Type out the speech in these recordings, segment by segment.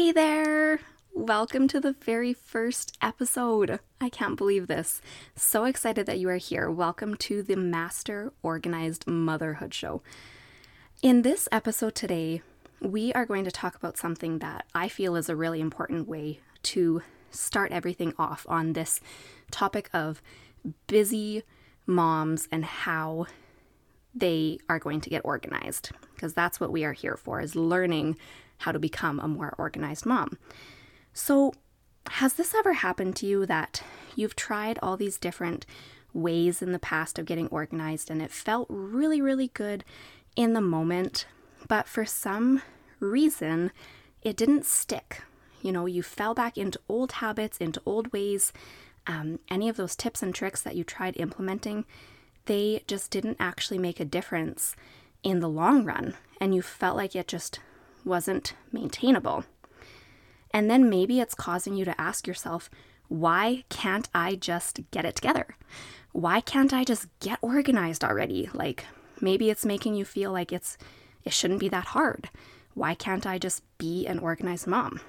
Hey there! Welcome to the very first episode. I can't believe this. So excited that you are here. Welcome to the Master Organized Motherhood Show. In this episode today, we are going to talk about something that I feel is a really important way to start everything off on this topic of busy moms and how they are going to get organized, because that's what we are here for, is learning how to become a more organized mom. So has this ever happened to you that you've tried all these different ways in the past of getting organized and it felt really, really good in the moment, but for some reason it didn't stick? You know, you fell back into old habits, into old ways. Any of those tips and tricks that you tried implementing, they just didn't actually make a difference in the long run, and you felt like it just wasn't maintainable. And then maybe it's causing you to ask yourself, why can't I just get it together? Why can't I just get organized already? Like, maybe it's making you feel like it shouldn't be that hard. Why can't I just be an organized mom?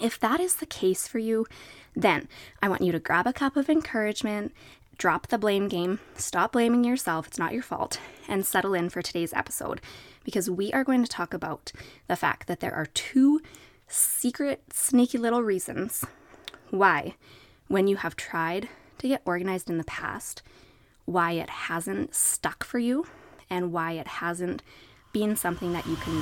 If that is the case for you, then I want you to grab a cup of encouragement, drop the blame game, stop blaming yourself, it's not your fault, and settle in for today's episode, because we are going to talk about the fact that there are two secret, sneaky little reasons why, when you have tried to get organized in the past, why it hasn't stuck for you and why it hasn't been something that you can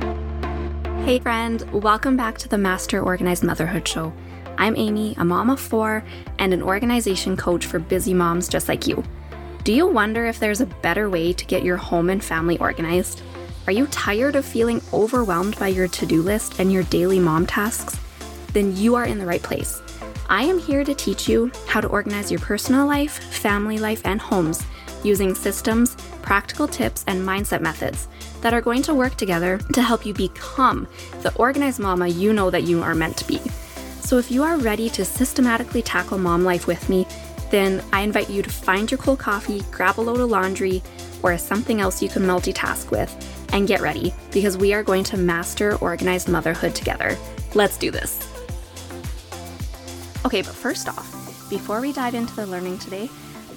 maintain. Hey friend, welcome back to the Master Organized Motherhood Show. I'm Amy, a mom of four, and an organization coach for busy moms just like you. Do you wonder if there's a better way to get your home and family organized? Are you tired of feeling overwhelmed by your to-do list and your daily mom tasks? Then you are in the right place. I am here to teach you how to organize your personal life, family life, and homes using systems, practical tips, and mindset methods that are going to work together to help you become the organized mama you know that you are meant to be. So if you are ready to systematically tackle mom life with me, then I invite you to find your cold coffee, grab a load of laundry, or something else you can multitask with, and get ready, because we are going to master organized motherhood together. Let's do this. Okay, but first off, before we dive into the learning today,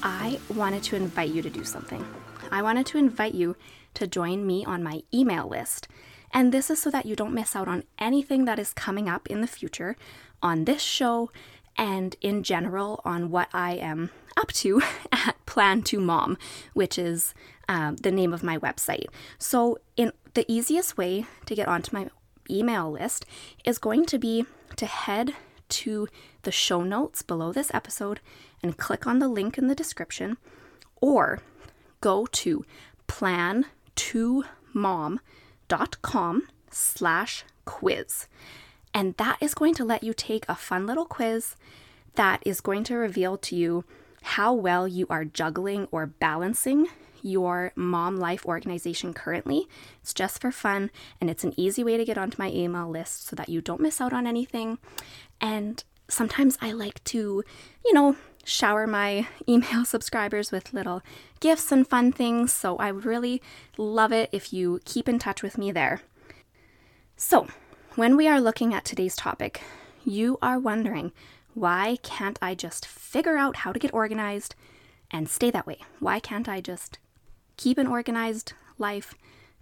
I wanted to invite you to do something. I wanted to invite you to join me on my email list. And this is so that you don't miss out on anything that is coming up in the future on this show and in general on what I am up to at Plan to Mom, which is the name of my website. So in the easiest way to get onto my email list is going to be to head to the show notes below this episode and click on the link in the description, or go to plan2mom.com/quiz. And that is going to let you take a fun little quiz that is going to reveal to you how well you are juggling or balancing your mom life organization currently. It's just for fun, and it's an easy way to get onto my email list so that you don't miss out on anything. And sometimes I like to, you know, shower my email subscribers with little gifts and fun things, so I would really love it if you keep in touch with me there. So, when we are looking at today's topic, you are wondering, why can't I just figure out how to get organized and stay that way? Why can't I just keep an organized life,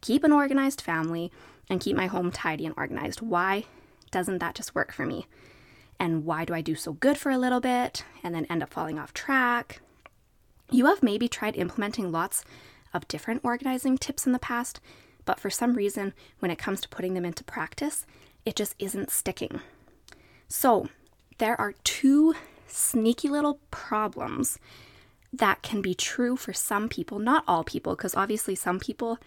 keep an organized family, and keep my home tidy and organized? Why doesn't that just work for me? And why do I do so good for a little bit and then end up falling off track? You have maybe tried implementing lots of different organizing tips in the past, but for some reason, when it comes to putting them into practice, it just isn't sticking. So there are two sneaky little problems that can be true for some people, not all people, because obviously some people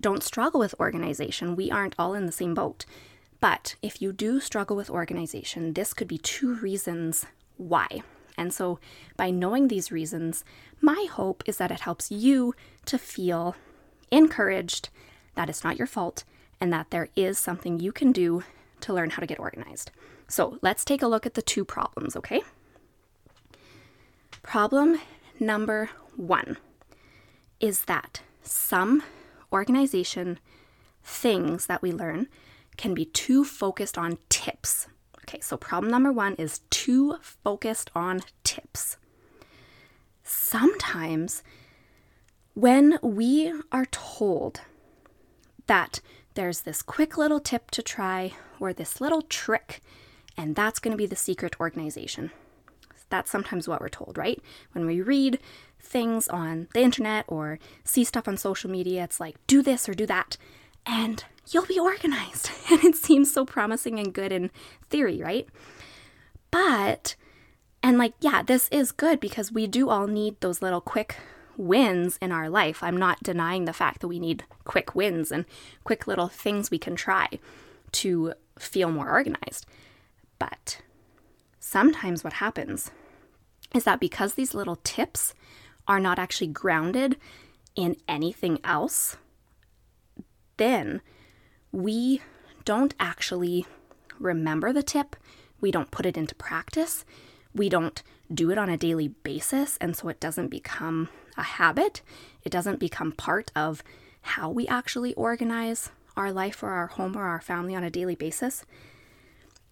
don't struggle with organization. We aren't all in the same boat. But if you do struggle with organization, this could be two reasons why. And so by knowing these reasons, my hope is that it helps you to feel encouraged that it's not your fault and that there is something you can do to learn how to get organized. So let's take a look at the two problems, okay? Problem number one is that some organization things that we learn can be too focused on tips. Okay, so problem number one is too focused on tips. Sometimes when we are told that there's this quick little tip to try or this little trick, and that's going to be the secret organization. That's sometimes what we're told, right? When we read things on the internet or see stuff on social media, it's like, do this or do that, and you'll be organized. And it seems so promising and good in theory, right? But, and like, yeah, this is good because we do all need those little quick wins in our life. I'm not denying the fact that we need quick wins and quick little things we can try to feel more organized. But sometimes what happens is that because these little tips are not actually grounded in anything else, then we don't actually remember the tip. We don't put it into practice. We don't do it on a daily basis. And so it doesn't become a habit. It doesn't become part of how we actually organize our life or our home or our family on a daily basis.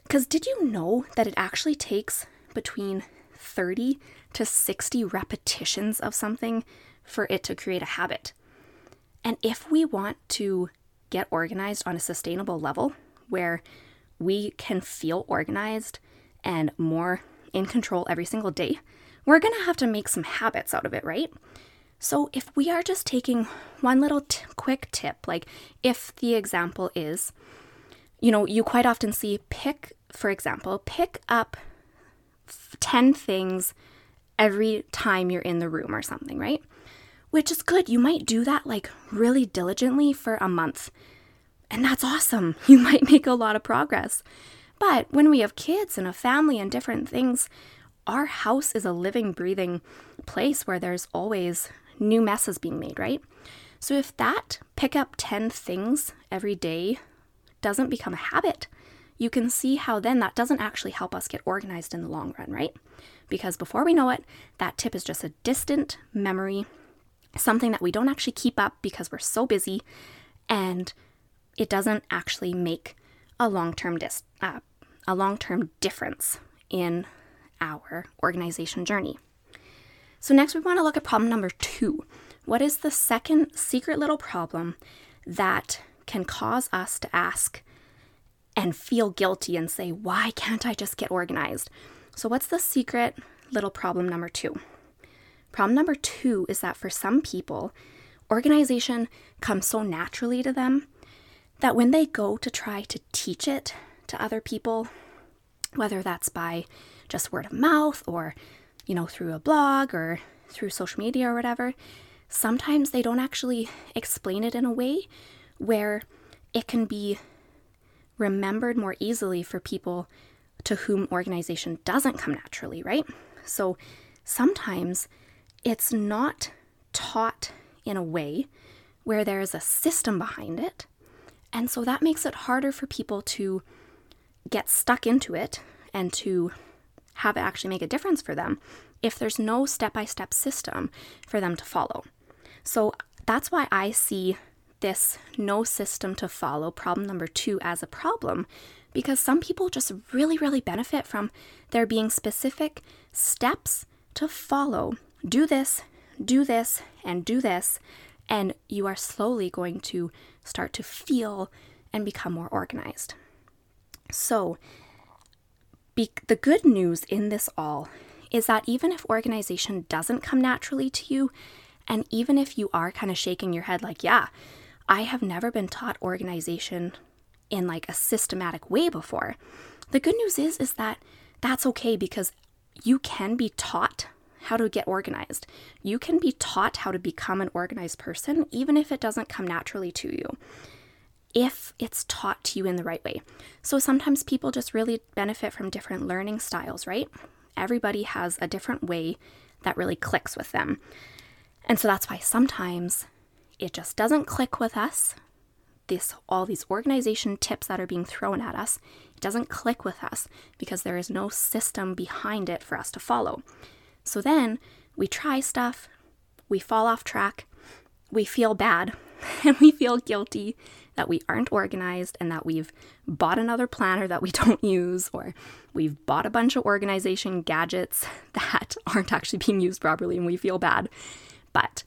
Because did you know that it actually takes between 30 to 60 repetitions of something for it to create a habit? And if we want to get organized on a sustainable level where we can feel organized and more in control every single day, we're going to have to make some habits out of it, right? So if we are just taking one little quick tip, like if the example is, you know, you quite often see pick up 10 things every time you're in the room or something, right? Which is good. You might do that like really diligently for a month. And that's awesome. You might make a lot of progress. But when we have kids and a family and different things, our house is a living, breathing place where there's always new messes being made, right? So if that pick up 10 things every day doesn't become a habit, you can see how then that doesn't actually help us get organized in the long run, right? Because before we know it, that tip is just a distant memory, something that we don't actually keep up because we're so busy, and it doesn't actually make a long-term difference in our organization journey. So next we want to look at problem number two. What is the second secret little problem that can cause us to ask and feel guilty and say, why can't I just get organized? So what's the secret little problem number two? Problem number two is that for some people, organization comes so naturally to them that when they go to try to teach it to other people, whether that's by just word of mouth or, you know, through a blog or through social media or whatever, sometimes they don't actually explain it in a way where it can be remembered more easily for people to whom organization doesn't come naturally, right? So sometimes it's not taught in a way where there is a system behind it. And so that makes it harder for people to get stuck into it and to have it actually make a difference for them if there's no step-by-step system for them to follow. So that's why I see this no system to follow problem number two as a problem, because some people just really, really benefit from there being specific steps to follow. Do this, and do this, and you are slowly going to start to feel and become more organized. So, the good news in this all is that even if organization doesn't come naturally to you, and even if you are kind of shaking your head like, yeah, I have never been taught organization in like a systematic way before, the good news is that that's okay, because you can be taught how to get organized. You can be taught how to become an organized person, even if it doesn't come naturally to you, if it's taught to you in the right way. So sometimes people just really benefit from different learning styles, right? Everybody has a different way that really clicks with them. And so that's why sometimes it just doesn't click with us. All these organization tips that are being thrown at us, it doesn't click with us because there is no system behind it for us to follow. So then we try stuff, we fall off track, we feel bad, and we feel guilty, that we aren't organized and that we've bought another planner that we don't use, or we've bought a bunch of organization gadgets that aren't actually being used properly and we feel bad. But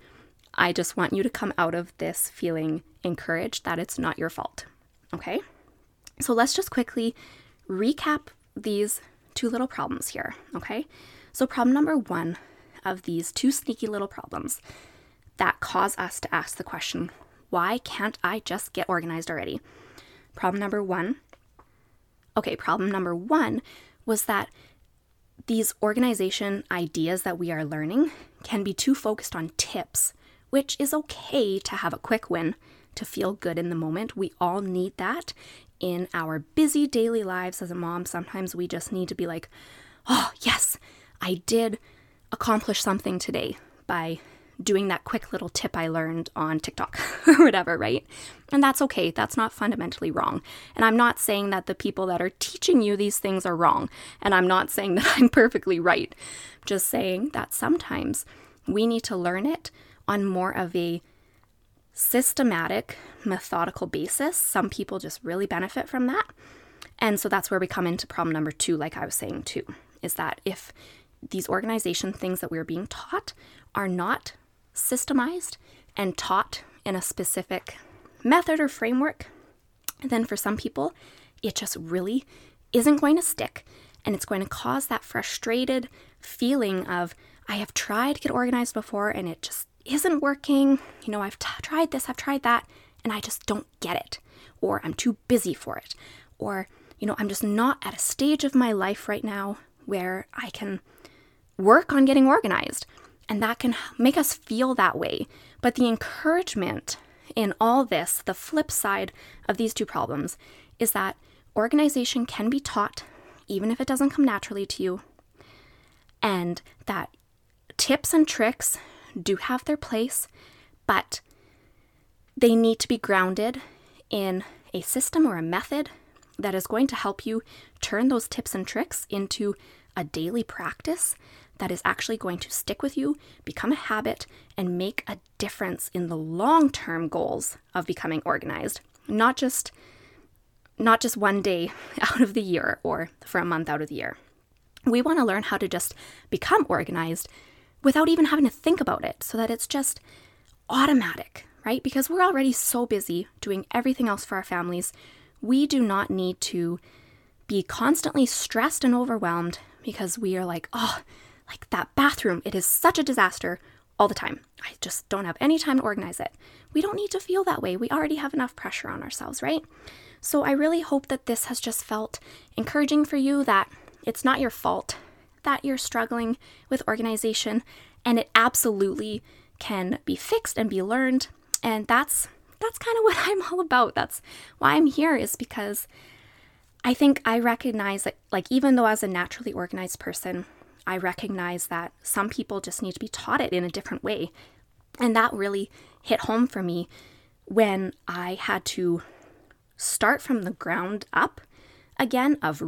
I just want you to come out of this feeling encouraged that it's not your fault, okay? So let's just quickly recap these two little problems here, okay? So problem number one of these two sneaky little problems that cause us to ask the question, why can't I just get organized already? Problem number one was that these organization ideas that we are learning can be too focused on tips, which is okay to have a quick win, to feel good in the moment. We all need that in our busy daily lives as a mom. Sometimes we just need to be like, oh yes, I did accomplish something today by doing that quick little tip I learned on TikTok or whatever, right? And that's okay. That's not fundamentally wrong. And I'm not saying that the people that are teaching you these things are wrong. And I'm not saying that I'm perfectly right. Just saying that sometimes we need to learn it on more of a systematic, methodical basis. Some people just really benefit from that. And so that's where we come into problem number two, like I was saying too, is that if these organization things that we're being taught are not systemized and taught in a specific method or framework, then for some people, it just really isn't going to stick. And it's going to cause that frustrated feeling of, I have tried to get organized before and it just isn't working. You know, I've tried this, I've tried that, and I just don't get it. Or I'm too busy for it. Or, you know, I'm just not at a stage of my life right now where I can work on getting organized. And that can make us feel that way. But the encouragement in all this, the flip side of these two problems, is that organization can be taught, even if it doesn't come naturally to you. And that tips and tricks do have their place, but they need to be grounded in a system or a method that is going to help you turn those tips and tricks into a daily practice that is actually going to stick with you, become a habit, and make a difference in the long-term goals of becoming organized. Not just one day out of the year or for a month out of the year. We want to learn how to just become organized without even having to think about it, so that it's just automatic, right? Because we're already so busy doing everything else for our families. We do not need to be constantly stressed and overwhelmed because we are like, oh, like that bathroom, it is such a disaster all the time. I just don't have any time to organize it. We don't need to feel that way. We already have enough pressure on ourselves, right? So I really hope that this has just felt encouraging for you, that it's not your fault that you're struggling with organization, and it absolutely can be fixed and be learned. And that's kind of what I'm all about. That's why I'm here, is because I think I recognize that, like, even though I was a naturally organized person, I recognize that some people just need to be taught it in a different way. And that really hit home for me when I had to start from the ground up again of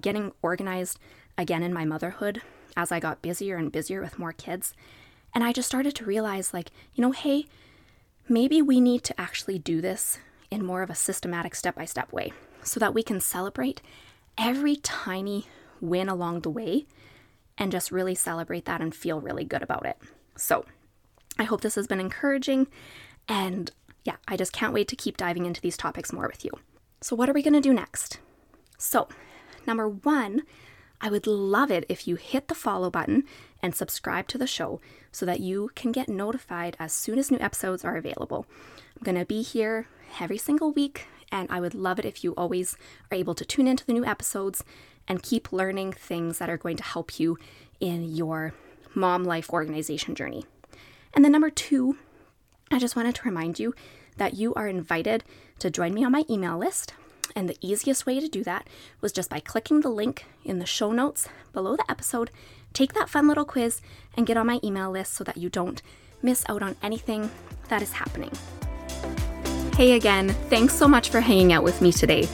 getting organized again in my motherhood as I got busier and busier with more kids. And I just started to realize, like, you know, hey, maybe we need to actually do this in more of a systematic step-by-step way, so that we can celebrate every tiny win along the way and just really celebrate that and feel really good about it. So I hope this has been encouraging, and yeah, I just can't wait to keep diving into these topics more with you. So what are we going to do next? So number one, I would love it if you hit the follow button and subscribe to the show so that you can get notified as soon as new episodes are available. I'm going to be here every single week, and I would love it if you always are able to tune into the new episodes and keep learning things that are going to help you in your mom life organization journey. And then number two, I just wanted to remind you that you are invited to join me on my email list. And the easiest way to do that was just by clicking the link in the show notes below the episode. Take that fun little quiz and get on my email list so that you don't miss out on anything that is happening. Hey again, thanks so much for hanging out with me today.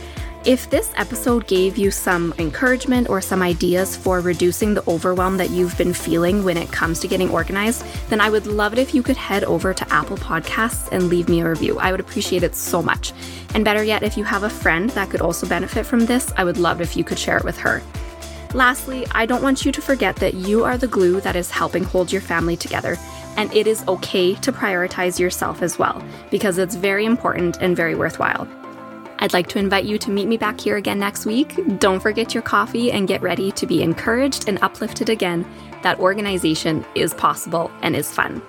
If this episode gave you some encouragement or some ideas for reducing the overwhelm that you've been feeling when it comes to getting organized, then I would love it if you could head over to Apple Podcasts and leave me a review. I would appreciate it so much. And better yet, if you have a friend that could also benefit from this, I would love it if you could share it with her. Lastly, I don't want you to forget that you are the glue that is helping hold your family together. And it is okay to prioritize yourself as well, because it's very important and very worthwhile. I'd like to invite you to meet me back here again next week. Don't forget your coffee and get ready to be encouraged and uplifted again that organization is possible and is fun.